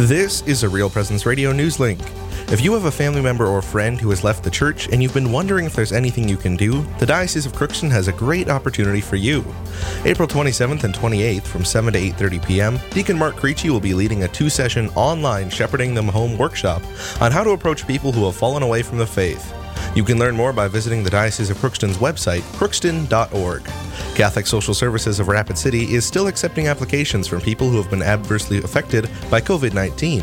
This is a Real Presence Radio News Link. If you have a family member or friend who has left the church and you've been wondering if there's anything you can do, the Diocese of Crookston has a great opportunity for you. April 27th and 28th from 7 to 8:30 p.m., Deacon Mark Creci will be leading a two-session online Shepherding Them Home workshop on how to approach people who have fallen away from the faith. You can learn more by visiting the Diocese of Crookston's website, crookston.org. Catholic Social Services of Rapid City is still accepting applications from people who have been adversely affected by COVID-19.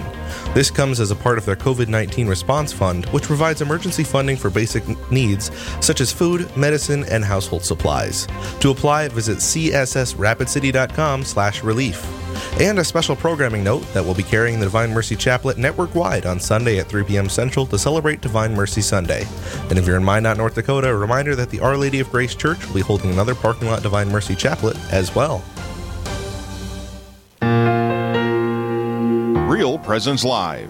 This comes as a part of their COVID-19 Response Fund, which provides emergency funding for basic needs such as food, medicine, and household supplies. To apply, visit cssrapidcity.com/relief. And a special programming note that we'll be carrying the Divine Mercy Chaplet network-wide on Sunday at 3 p.m. Central to celebrate Divine Mercy Sunday. And if you're in Minot, North Dakota, a reminder that the Our Lady of Grace Church will be holding another parking lot Divine Mercy Chaplet as well. Real Presence Live.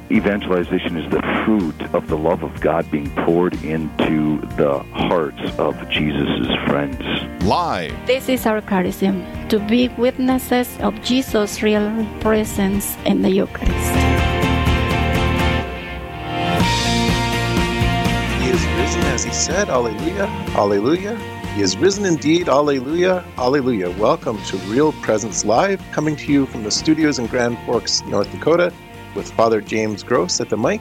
Evangelization is the fruit of the love of God being poured into the hearts of Jesus' friends. Live. This is our charism, to be witnesses of Jesus' real presence in the Eucharist. He is risen as he said, Alleluia, Alleluia. He is risen indeed, Alleluia, Alleluia. Welcome to Real Presence Live, coming to you from the studios in Grand Forks, North Dakota, with Father James Gross at the mic,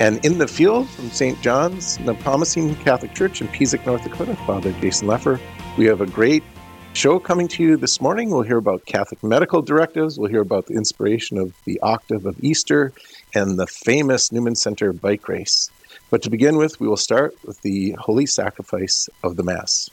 and in the field from St. John's Nepomucene Catholic Church in Pisek, North Dakota, Father Jason Leffer. We have a great show coming to you this morning. We'll hear about Catholic medical directives. We'll hear about the inspiration of the Octave of Easter and the famous Newman Center bike race. But to begin with, we will start with the Holy Sacrifice of the Mass.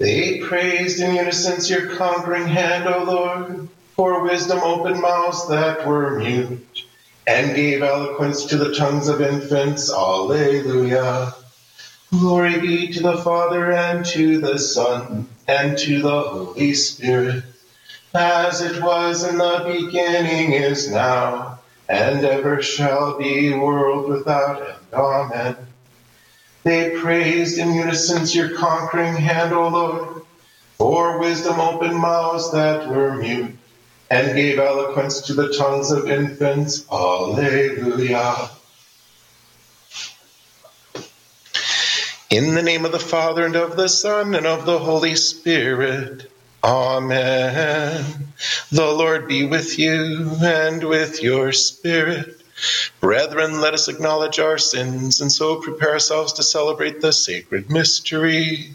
They praised in unison your conquering hand, O Lord, for wisdom opened mouths that were mute, and gave eloquence to the tongues of infants. Alleluia. Glory be to the Father, and to the Son, and to the Holy Spirit, as it was in the beginning, is now, and ever shall be, world without end. Amen. They praised in unison your conquering hand, O Lord, for wisdom opened mouths that were mute, and gave eloquence to the tongues of infants. Alleluia. In the name of the Father, and of the Son, and of the Holy Spirit. Amen. The Lord be with you, and with your spirit. Brethren, let us acknowledge our sins and so prepare ourselves to celebrate the sacred mysteries.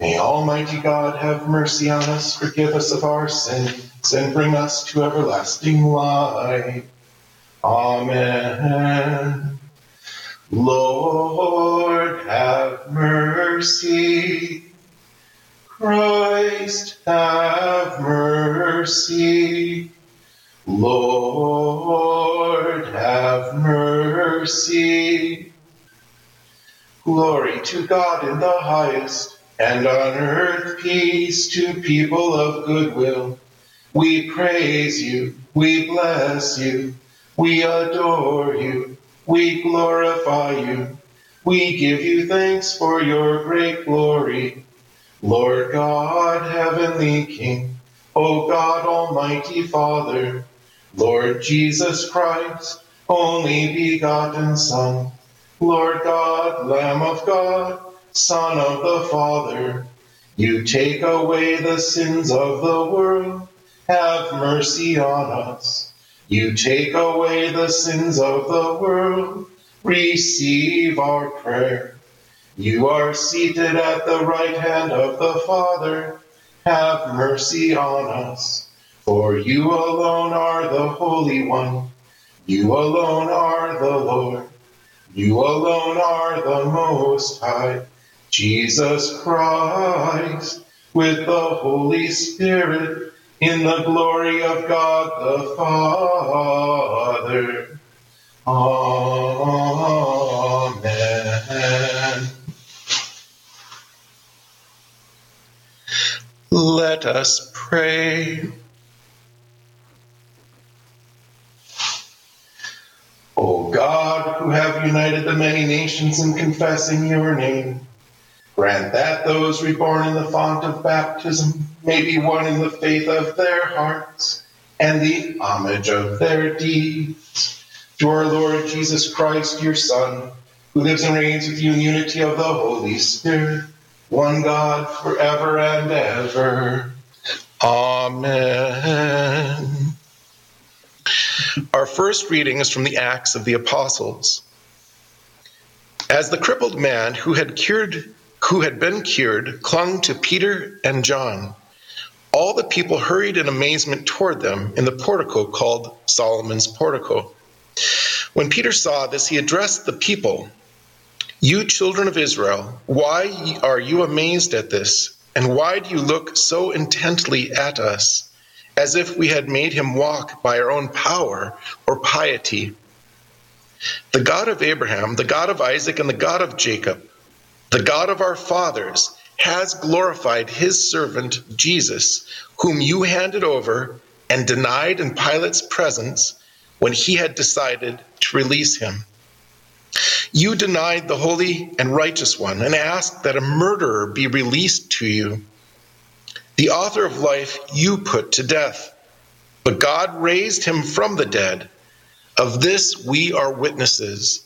May Almighty God have mercy on us, forgive us of our sins, and bring us to everlasting life. Amen. Lord, have mercy. Christ, have mercy. Lord, have mercy. Glory to God in the highest, and on earth peace to people of good will. We praise you, we bless you, we adore you, we glorify you, we give you thanks for your great glory. Lord God, heavenly King, O God, Almighty Father, Lord Jesus Christ, only begotten Son, Lord God, Lamb of God, Son of the Father, you take away the sins of the world. have mercy on us. You take away the sins of the world, receive our prayer. You are seated at the right hand of the Father, have mercy on us. For you alone are the Holy One, you alone are the Lord, you alone are the Most High, Jesus Christ, with the Holy Spirit, in the glory of God the Father. Amen. Let us pray. O God, who have united the many nations in confessing your name, grant that those reborn in the font of baptism may be one in the faith of their hearts and the homage of their deeds. To our Lord Jesus Christ, your Son, who lives and reigns with you in unity of the Holy Spirit, one God, forever and ever. Amen. Our first reading is from the Acts of the Apostles. As the crippled man who had been cured clung to Peter and John, all the people hurried in amazement toward them in the portico called Solomon's Portico. When Peter saw this, he addressed the people, "You children of Israel, why are you amazed at this? And why do you look so intently at us, as if we had made him walk by our own power or piety? The God of Abraham, the God of Isaac, and the God of Jacob, the God of our fathers, has glorified his servant Jesus, whom you handed over and denied in Pilate's presence when he had decided to release him. You denied the holy and righteous one and asked that a murderer be released to you. The author of life you put to death, but God raised him from the dead. Of this we are witnesses.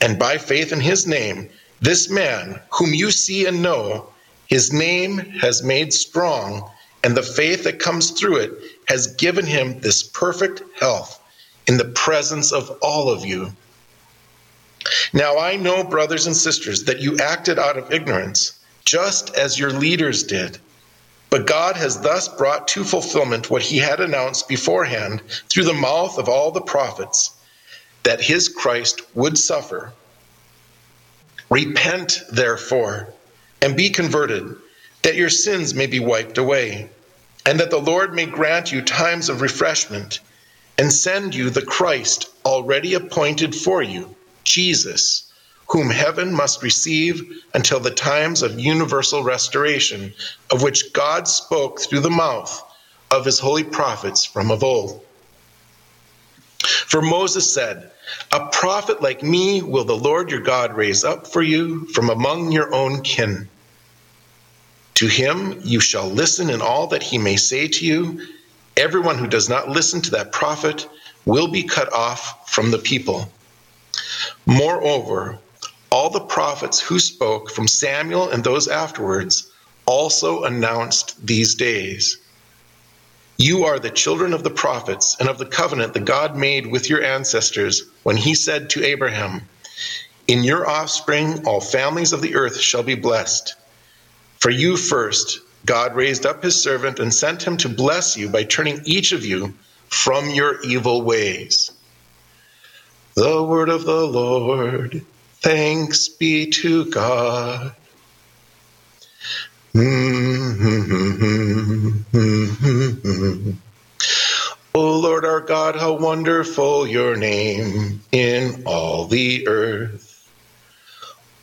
And by faith in his name, this man, whom you see and know, his name has made strong, and the faith that comes through it has given him this perfect health in the presence of all of you. Now I know, brothers and sisters, that you acted out of ignorance, just as your leaders did. But God has thus brought to fulfillment what he had announced beforehand through the mouth of all the prophets, that his Christ would suffer. Repent, therefore, and be converted, that your sins may be wiped away, and that the Lord may grant you times of refreshment, and send you the Christ already appointed for you, Jesus, whom heaven must receive until the times of universal restoration, of which God spoke through the mouth of his holy prophets from of old. For Moses said, 'A prophet like me will the Lord your God raise up for you from among your own kin. To him you shall listen in all that he may say to you. Everyone who does not listen to that prophet will be cut off from the people.' Moreover, all the prophets who spoke from Samuel and those afterwards also announced these days. You are the children of the prophets and of the covenant that God made with your ancestors when he said to Abraham, 'In your offspring all families of the earth shall be blessed.' For you first, God raised up his servant and sent him to bless you by turning each of you from your evil ways." The word of the Lord. Thanks be to God. O Lord our God, how wonderful your name in all the earth.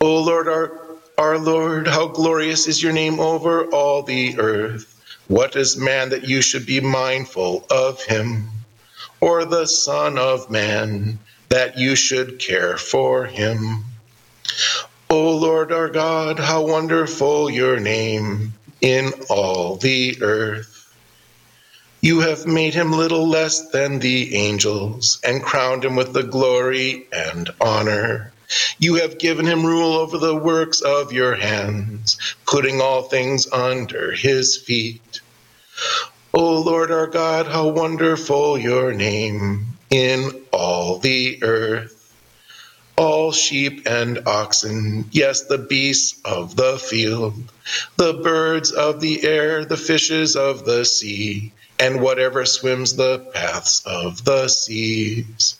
O Lord our Lord, how glorious is your name over all the earth. What is man that you should be mindful of him, or the Son of Man that you should care for him? O Lord our God, how wonderful your name in all the earth. You have made him little less than the angels and crowned him with the glory and honor. You have given him rule over the works of your hands, putting all things under his feet. O Lord our God, how wonderful your name in all the earth. All sheep and oxen, yes, the beasts of the field, the birds of the air, the fishes of the sea, and whatever swims the paths of the seas.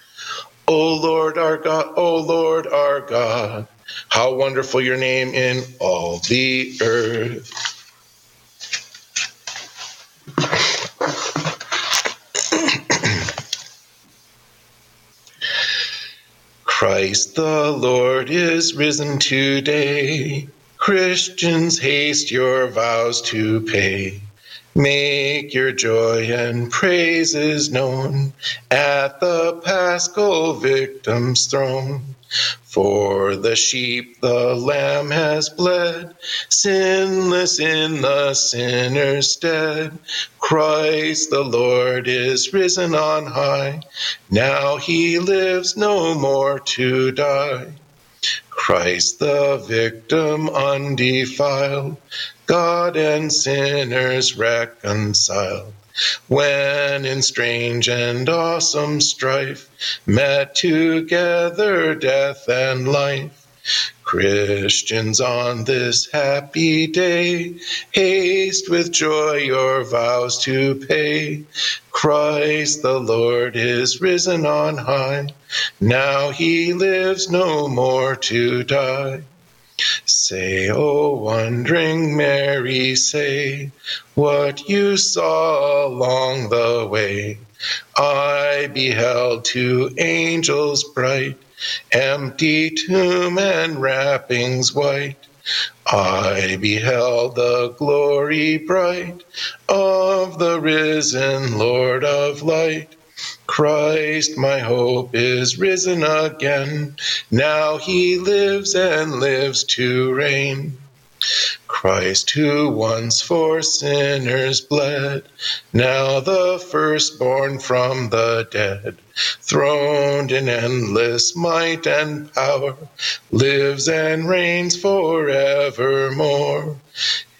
O Lord our God, O Lord our God, how wonderful your name in all the earth. Christ the Lord is risen today. Christians, haste your vows to pay. Make your joy and praises known at the Paschal Victim's throne. For the sheep the Lamb has bled, sinless in the sinner's stead. Christ the Lord is risen on high, now he lives no more to die. Christ the victim undefiled, God and sinners reconciled. When in strange and awesome strife met together death and life, Christians on this happy day, haste with joy your vows to pay. Christ the Lord is risen on high, now he lives no more to die. Say, O wondering Mary, say what you saw along the way. I beheld two angels bright, empty tomb and wrappings white. I beheld the glory bright of the risen Lord of light. Christ, my hope, is risen again. Now he lives and lives to reign. Christ, who once for sinners bled, now the firstborn from the dead, throned in endless might and power, lives and reigns forevermore.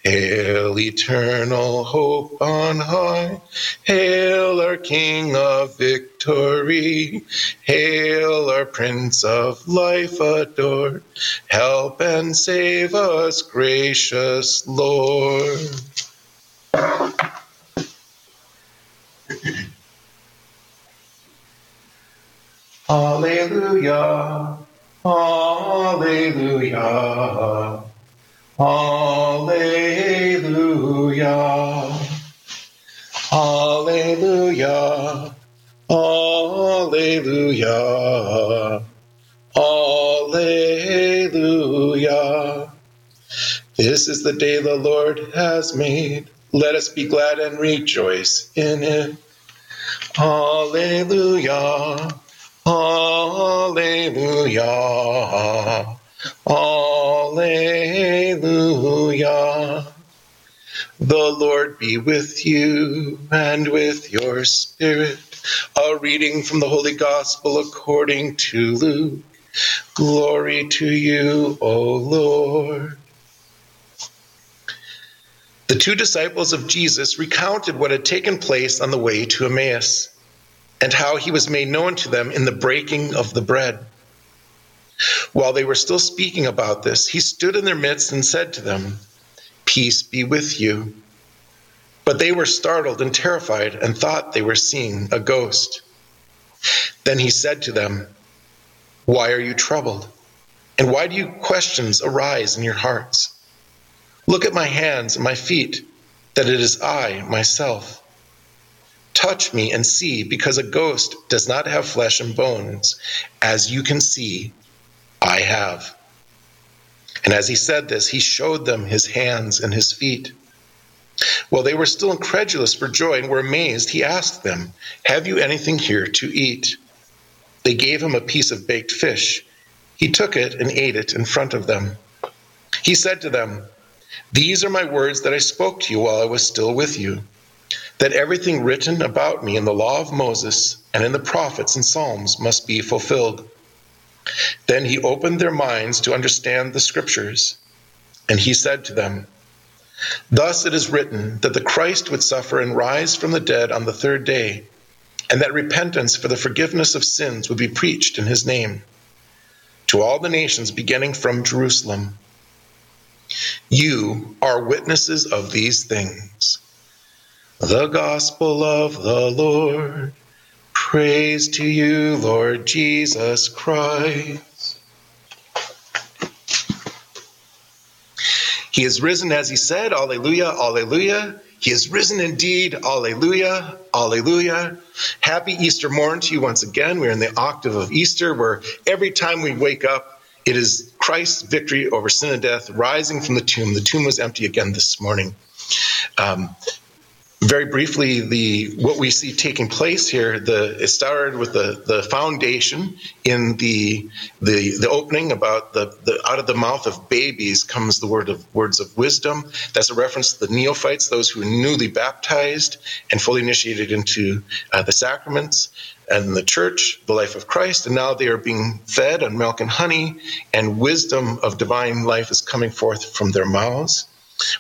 Hail, eternal hope on high, hail our King of victory, hail our Prince of life adored, help and save us, gracious Lord. Alleluia, alleluia. Alleluia, alleluia, alleluia, alleluia. This is the day the Lord has made. Let us be glad and rejoice in it. Alleluia, alleluia. Alleluia. The Lord be with you and with your spirit. A reading from the Holy Gospel according to Luke. Glory to you, O Lord. The two disciples of Jesus recounted what had taken place on the way to Emmaus and how he was made known to them in the breaking of the bread. While they were still speaking about this, he stood in their midst and said to them, "Peace be with you." But they were startled and terrified and thought they were seeing a ghost. Then he said to them, "Why are you troubled? And why do questions arise in your hearts? Look at my hands and my feet, that it is I myself. Touch me and see, because a ghost does not have flesh and bones, as you can see I have." And as he said this, he showed them his hands and his feet. While they were still incredulous for joy and were amazed, he asked them, "Have you anything here to eat?" They gave him a piece of baked fish. He took it and ate it in front of them. He said to them, "These are my words that I spoke to you while I was still with you, that everything written about me in the law of Moses and in the prophets and Psalms must be fulfilled." Then he opened their minds to understand the scriptures, and he said to them, Thus it is written that the Christ would suffer and rise from the dead on the third day, and that repentance for the forgiveness of sins would be preached in his name to all the nations, beginning from Jerusalem. You are witnesses of these things. The gospel of the Lord. Praise to you, Lord Jesus Christ. He is risen as he said, Alleluia, Alleluia. He is risen indeed, Alleluia, Alleluia. Happy Easter morn to you once again. We're in the octave of Easter, where every time we wake up, it is Christ's victory over sin and death, rising from the tomb. The tomb was empty again this morning. Very briefly, what we see taking place here, it started with the foundation in the opening about the out of the mouth of babies comes the words of wisdom. That's a reference to the neophytes, those who are newly baptized and fully initiated into the sacraments and the church, the life of Christ. And now they are being fed on milk and honey, and wisdom of divine life is coming forth from their mouths.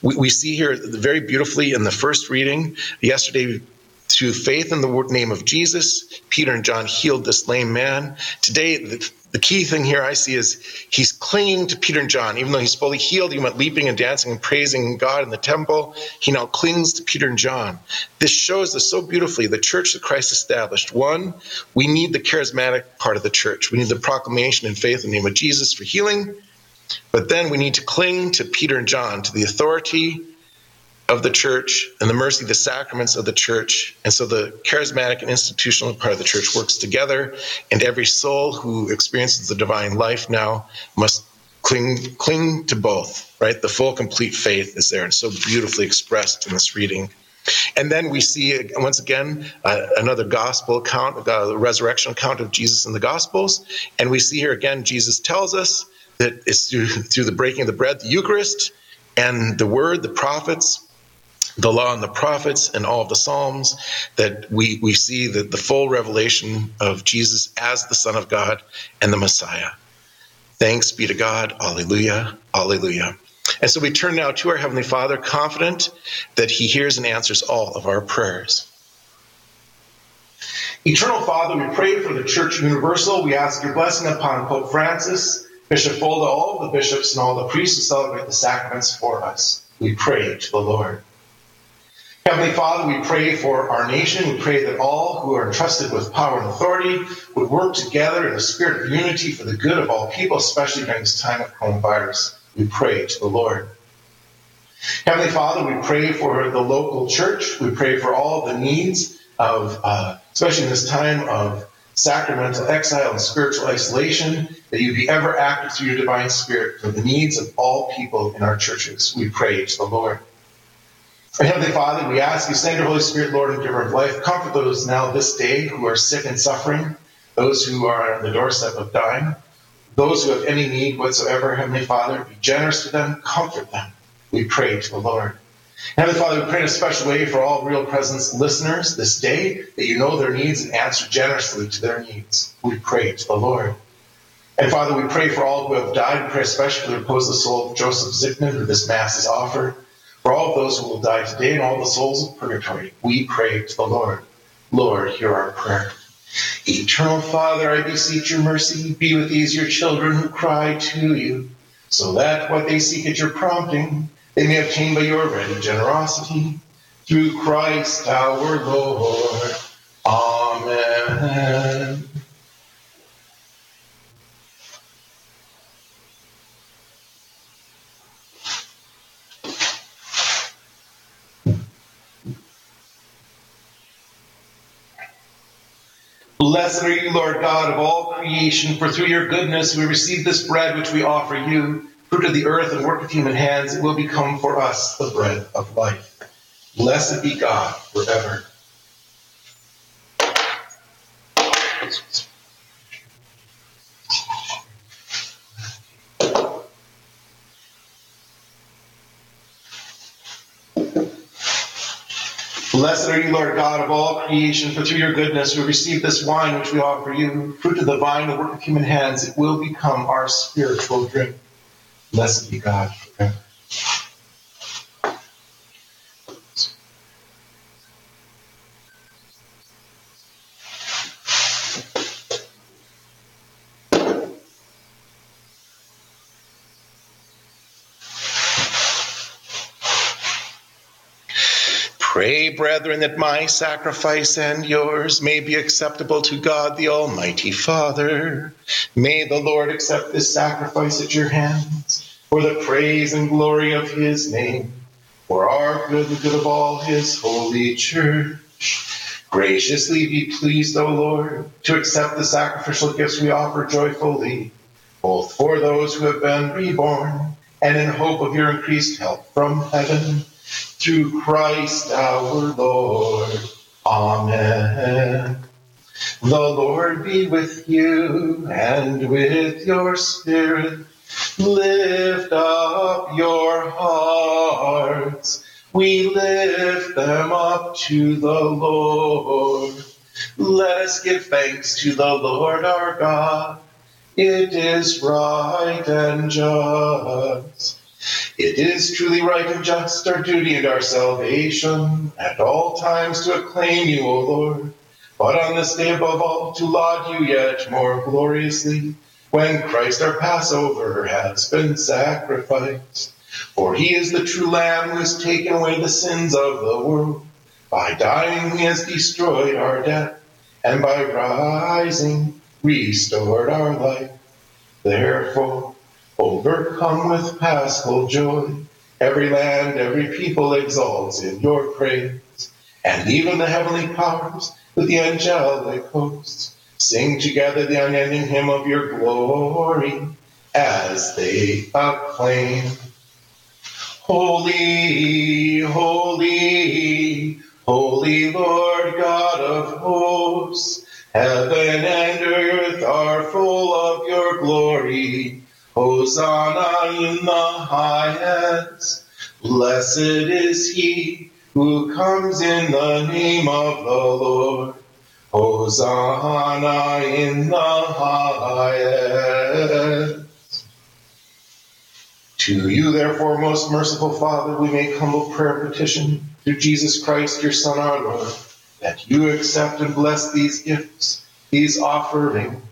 We see here very beautifully in the first reading, yesterday, through faith in the name of Jesus, Peter and John healed this lame man. Today, the key thing here I see is he's clinging to Peter and John. Even though he's fully healed, he went leaping and dancing and praising God in the temple. He now clings to Peter and John. This shows us so beautifully the church that Christ established. One, we need the charismatic part of the church. We need the proclamation in faith in the name of Jesus for healing. But then we need to cling to Peter and John, to the authority of the church and the mercy, the sacraments of the church. And so the charismatic and institutional part of the church works together, and every soul who experiences the divine life now must cling to both, right? The full, complete faith is there, and so beautifully expressed in this reading. And then we see, once again, another gospel account, the resurrection account of Jesus in the Gospels. And we see here again, Jesus tells us that it's through the breaking of the bread, the Eucharist, and the Word, the prophets, the law and the prophets, and all of the Psalms, that we see that the full revelation of Jesus as the Son of God and the Messiah. Thanks be to God. Alleluia, alleluia. And so we turn now to our Heavenly Father, confident that he hears and answers all of our prayers. Eternal Father, we pray for the Church Universal. We ask your blessing upon Pope Francis, Bishop Folda, all of the bishops, and all the priests who celebrate the sacraments for us. We pray to the Lord. Heavenly Father, we pray for our nation. We pray that all who are entrusted with power and authority would work together in a spirit of unity for the good of all people, especially during this time of coronavirus. We pray to the Lord. Heavenly Father, we pray for the local church. We pray for all the needs of, especially in this time of sacramental exile and spiritual isolation, that you be ever active through your divine spirit for the needs of all people in our churches. We pray to the Lord. And Heavenly Father, we ask you, send your Holy Spirit, Lord and giver of life, comfort those now this day who are sick and suffering, those who are on the doorstep of dying, those who have any need whatsoever. Heavenly Father, be generous to them, comfort them. We pray to the Lord. Heavenly Father, we pray in a special way for all Real Presence listeners this day, that you know their needs and answer generously to their needs. We pray to the Lord. And Father, we pray for all who have died. We pray especially to repose the soul of Joseph Zickman, who this Mass is offered, for all of those who will die today and all the souls of purgatory. We pray to the Lord. Lord, hear our prayer. Eternal Father, I beseech your mercy. Be with these your children who cry to you, so that what they seek at your prompting, they may obtain by your ready generosity. Through Christ our Lord. Amen. Blessed are you, Lord God of all creation, for through your goodness we receive this bread which we offer you. Fruit of the earth and work of human hands, it will become for us the bread of life. Blessed be God forever. Blessed are you, Lord God of all creation, for through your goodness we receive this wine which we offer you. Fruit of the vine, the work of human hands, it will become our spiritual drink. Blessed be God forever. Pray, brethren, that my sacrifice and yours may be acceptable to God, the Almighty Father. May the Lord accept this sacrifice at your hands for the praise and glory of his name, for our good and good of all his holy church. Graciously be pleased, O Lord, to accept the sacrificial gifts we offer joyfully, both for those who have been reborn and in hope of your increased help from heaven. Through Christ our Lord. Amen. The Lord be with you and with your spirit. Lift up your hearts. We lift them up to the Lord. Let us give thanks to the Lord our God. It is right and just. It is truly right and just, our duty and our salvation, at all times to acclaim you, O Lord, but on this day above all to laud you yet more gloriously, when Christ our Passover has been sacrificed. For he is the true Lamb who has taken away the sins of the world. By dying he has destroyed our death, and by rising restored our life. Therefore, overcome with paschal joy, every land, every people exalts in your praise, and even the heavenly powers with the angelic hosts sing together the unending hymn of your glory as they acclaim. Holy, holy, holy Lord God of hosts, heaven and earth are full of your glory. Hosanna in the highest. Blessed is he who comes in the name of the Lord. Hosanna in the highest. To you, therefore, most merciful Father, we make humble prayer and petition through Jesus Christ, your Son, our Lord, that you accept and bless these gifts, these offerings,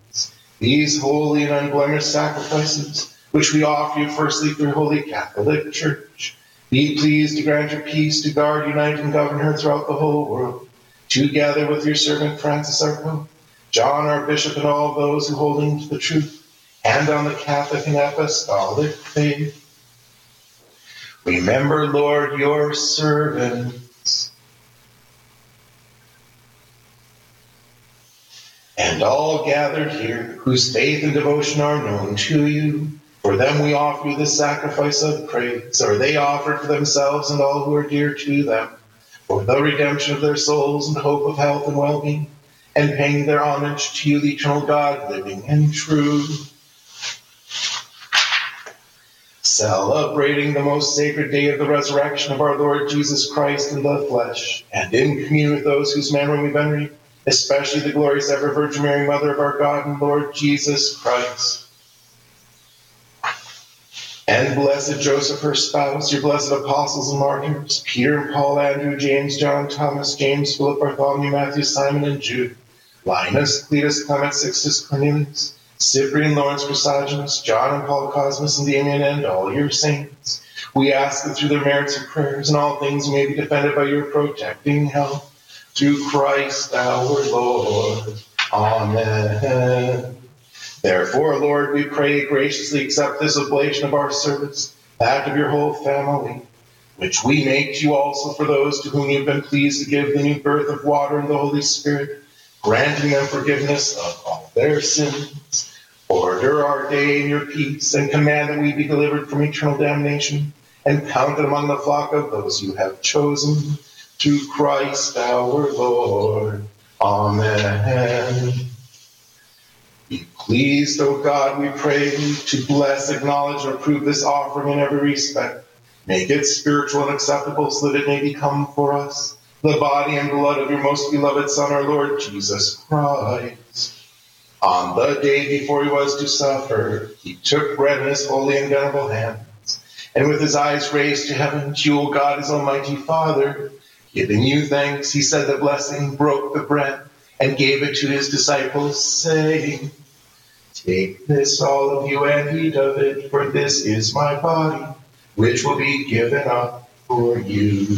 these holy and unblemished sacrifices, which we offer you firstly through Holy Catholic Church. Be pleased to grant your peace to guard, unite, and govern her throughout the whole world, together with your servant Francis our Pope, John our Bishop, and all those who hold him to the truth, and on the Catholic and Apostolic faith. Remember, Lord, your servants, and all gathered here, whose faith and devotion are known to you. For them we offer you the sacrifice of praise, or they offer for themselves and all who are dear to them, for the redemption of their souls and hope of health and well-being, and paying their homage to you, the eternal God, living and true. Celebrating the most sacred day of the resurrection of our Lord Jesus Christ in the flesh, and in communion with those whose memory we venerate, especially the glorious ever Virgin Mary, Mother of our God and Lord Jesus Christ. And blessed Joseph, her spouse, your blessed apostles and martyrs, Peter and Paul, Andrew, James, John, Thomas, James, Philip, Bartholomew, Matthew, Simon, and Jude, Linus, Cletus, Clement, Sixtus, Cornelius, Cyprian, Lawrence, Chrysostomus, John and Paul, Cosmas, and Damian, and all your saints. We ask that through their merits and prayers and all things we may be defended by your protecting help. Through Christ our Lord. Amen. Therefore, Lord, we pray graciously accept this oblation of our service, that of your whole family, which we make to you also for those to whom you have been pleased to give the new birth of water and the Holy Spirit, granting them forgiveness of all their sins. Order our day in your peace, and command that we be delivered from eternal damnation, and counted among the flock of those you have chosen. To Christ our Lord. Amen. Be pleased, O God, we pray, to bless, acknowledge, and approve this offering in every respect. Make it spiritual and acceptable so that it may become for us the body and blood of your most beloved Son, our Lord Jesus Christ. On the day before he was to suffer, he took bread in his holy and venerable hands, and with his eyes raised to heaven, to you, O God, his Almighty Father, giving you thanks, he said the blessing, broke the bread, and gave it to his disciples, saying, "Take this, all of you, and eat of it, for this is my body, which will be given up for you."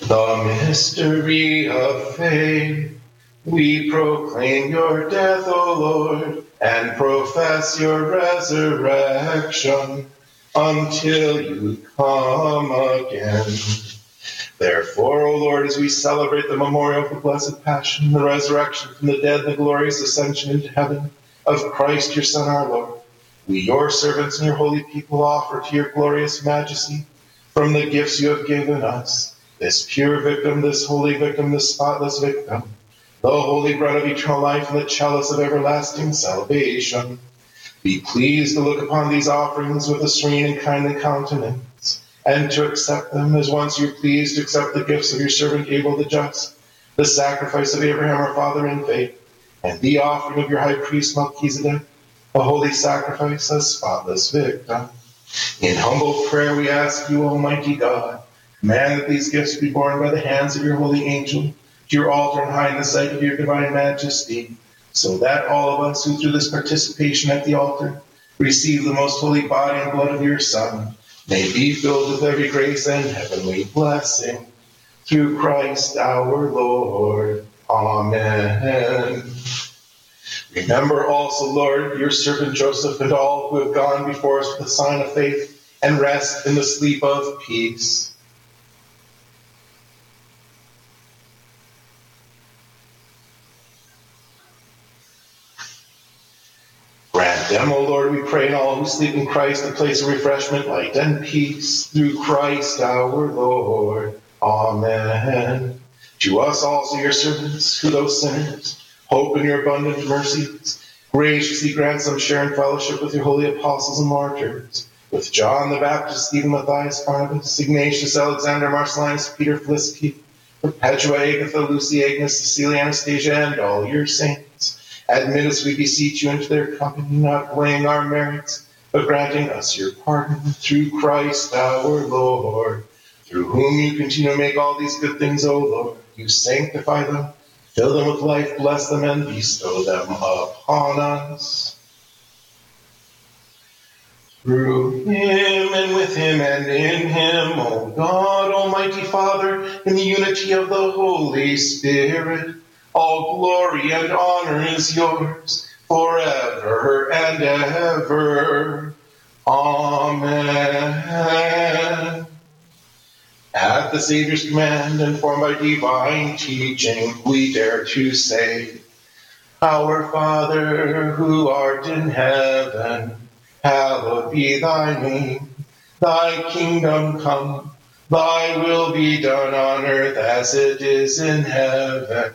The mystery of faith. We proclaim your death, O Lord, and profess your resurrection until you come again. Therefore, O Lord, as we celebrate the memorial of the blessed passion, the resurrection from the dead, and the glorious ascension into heaven of Christ your Son, our Lord, we, your servants and your holy people, offer to your glorious majesty from the gifts you have given us this pure victim, this holy victim, this spotless victim, the holy bread of eternal life and the chalice of everlasting salvation. Be pleased to look upon these offerings with a serene and kindly countenance, and to accept them as once you pleased to accept the gifts of your servant Abel the just, the sacrifice of Abraham our father in faith, and the offering of your high priest Melchizedek, a holy sacrifice, a spotless victim. In humble prayer we ask you, Almighty God, command that these gifts be borne by the hands of your holy angel to your altar and high in the sight of your divine majesty, so that all of us who through this participation at the altar receive the most holy body and blood of your Son may be filled with every grace and heavenly blessing. Through Christ our Lord. Amen. Remember also, Lord, your servant Joseph and all who have gone before us with the sign of faith and rest in the sleep of peace. Them, O Lord, we pray, and all who sleep in Christ, the place of refreshment, light, and peace, through Christ our Lord. Amen. To us also, your servants, who though sinners, hope in your abundant mercies, graciously grant some share in fellowship with your holy apostles and martyrs, with John the Baptist, Stephen, Matthias, Barnabas, Ignatius, Alexander, Marcellinus, Peter, Felicity, Perpetua, Agatha, Lucy, Agnes, Cecilia, Anastasia, and all your saints. Admit us, we beseech you, into their company, not weighing our merits, but granting us your pardon, through Christ our Lord, through whom you continue to make all these good things, O Lord. You sanctify them, fill them with life, bless them, and bestow them upon us. Through him, and with him, and in him, O God, Almighty Father, in the unity of the Holy Spirit, all glory and honor is yours, forever and ever. Amen. At the Savior's command, and formed by divine teaching, we dare to say, Our Father, who art in heaven, hallowed be thy name. Thy kingdom come, thy will be done on earth as it is in heaven.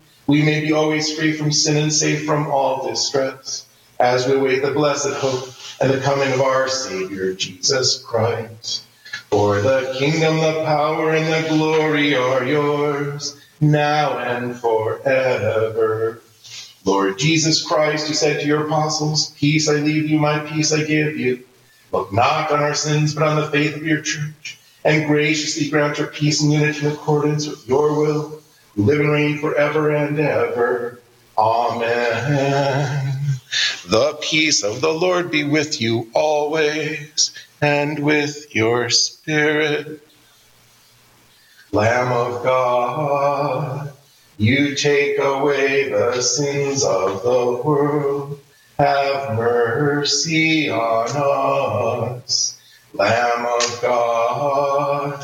we may be always free from sin and safe from all distress, as we await the blessed hope and the coming of our Savior, Jesus Christ. For the kingdom, the power, and the glory are yours, now and forever. Lord Jesus Christ, who said to your apostles, Peace I leave you, my peace I give you. Look not on our sins, but on the faith of your church, and graciously grant her peace and unity in accordance with your will, who live and reign forever and ever. Amen. The peace of the Lord be with you always, and with your spirit. Lamb of God, You take away the sins of the world. Have mercy on us, Lamb of God.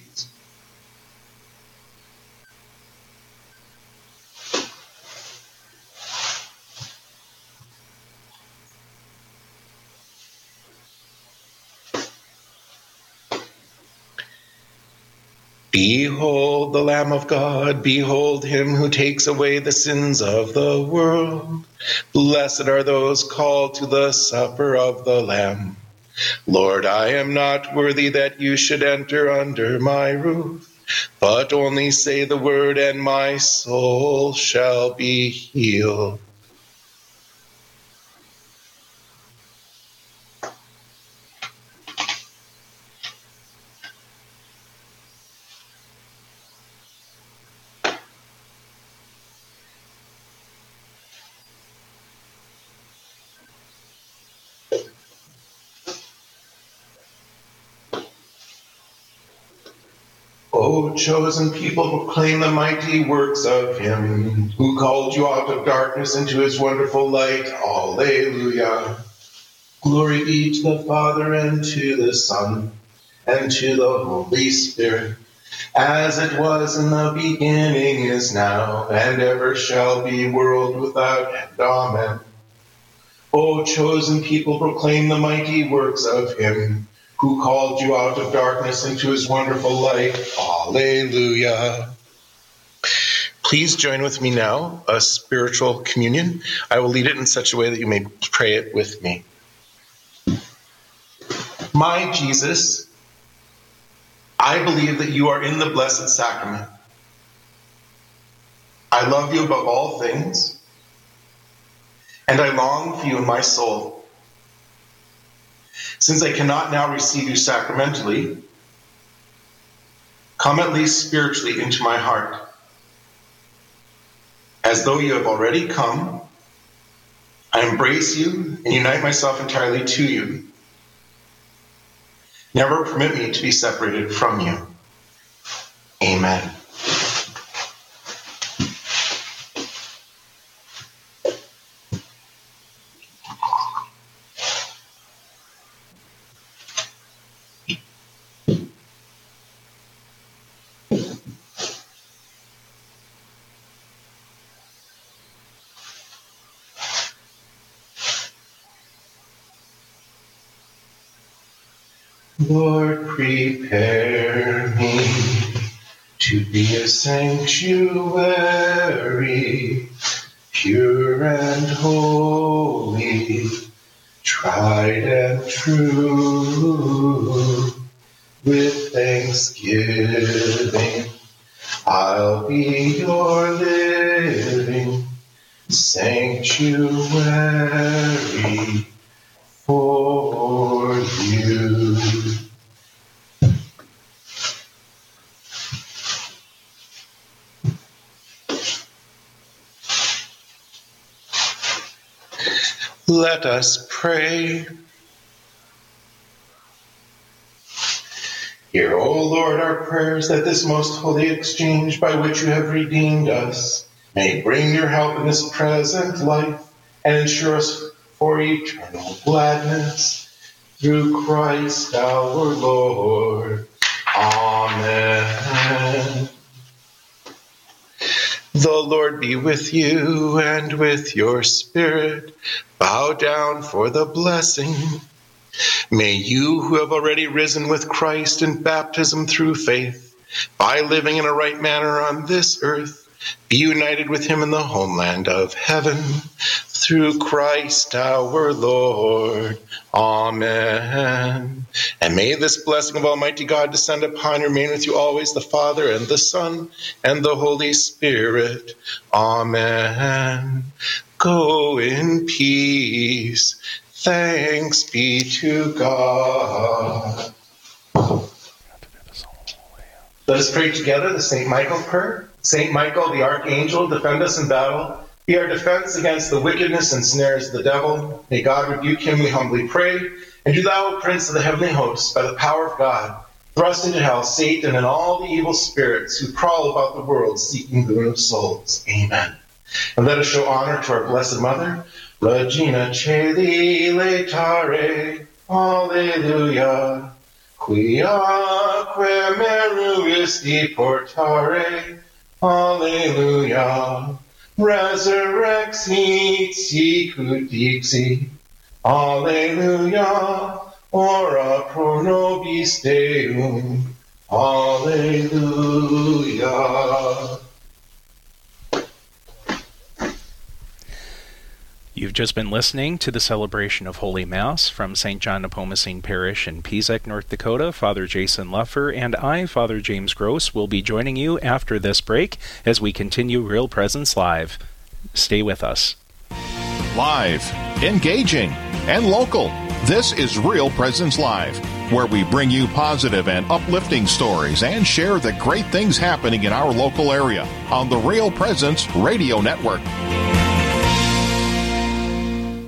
Behold the Lamb of God, behold him who takes away the sins of the world. Blessed are those called to the supper of the Lamb. Lord, I am not worthy that you should enter under my roof, but only say the word and my soul shall be healed. O chosen people, proclaim the mighty works of him who called you out of darkness into his wonderful light. Alleluia. Glory be to the Father, and to the Son, and to the Holy Spirit, as it was in the beginning, is now, and ever shall be, world without end. Amen. O chosen people, proclaim the mighty works of him who called you out of darkness into his wonderful light. Alleluia. Please join with me now, a spiritual communion. I will lead it in such a way that you may pray it with me. My Jesus, I believe that you are in the Blessed Sacrament. I love you above all things, and I long for you in my soul. Since I cannot now receive you sacramentally, come at least spiritually into my heart, as though you have already come. I embrace you and unite myself entirely to you. Never permit me to be separated from you. Amen. Lord, prepare me to be a sanctuary, pure and holy, tried and true. With thanksgiving, I'll be your living sanctuary for you. Let us pray. Hear, O Lord, our prayers, that this most holy exchange by which you have redeemed us may bring your help in this present life and ensure us for eternal gladness. Through Christ our Lord. Amen. The Lord be with you and with your spirit. Bow down for the blessing. May you who have already risen with Christ in baptism through faith, by living in a right manner on this earth, be united with him in the homeland of heaven. Through Christ our Lord. Amen. And may this blessing of Almighty God descend upon and remain with you always, the Father and the Son and the Holy Spirit. Amen. Go in peace. Thanks be to God. Let us pray together the St. Michael prayer. St. Michael, the archangel, defend us in battle. Be our defense against the wickedness and snares of the devil. May God rebuke him, we humbly pray. And do thou, O Prince of the heavenly hosts, by the power of God, thrust into hell Satan and all the evil spirits who prowl about the world seeking the ruin of souls. Amen. And let us show honor to our Blessed Mother. Regina Celi Laetare, Alleluia. Quiaque meruisti portare, Alleluia. Resurrexit sicut dixi, Alleluia. Ora pro nobis Deum, Alleluia. You've just been listening to the celebration of Holy Mass from St. John Nepomucene Parish in Pisek, North Dakota. Father Jason Leffer and I, Father James Gross, will be joining you after this break as we continue Real Presence Live. Stay with us. Live, engaging, and local. This is Real Presence Live, where we bring you positive and uplifting stories and share the great things happening in our local area on the Real Presence Radio Network.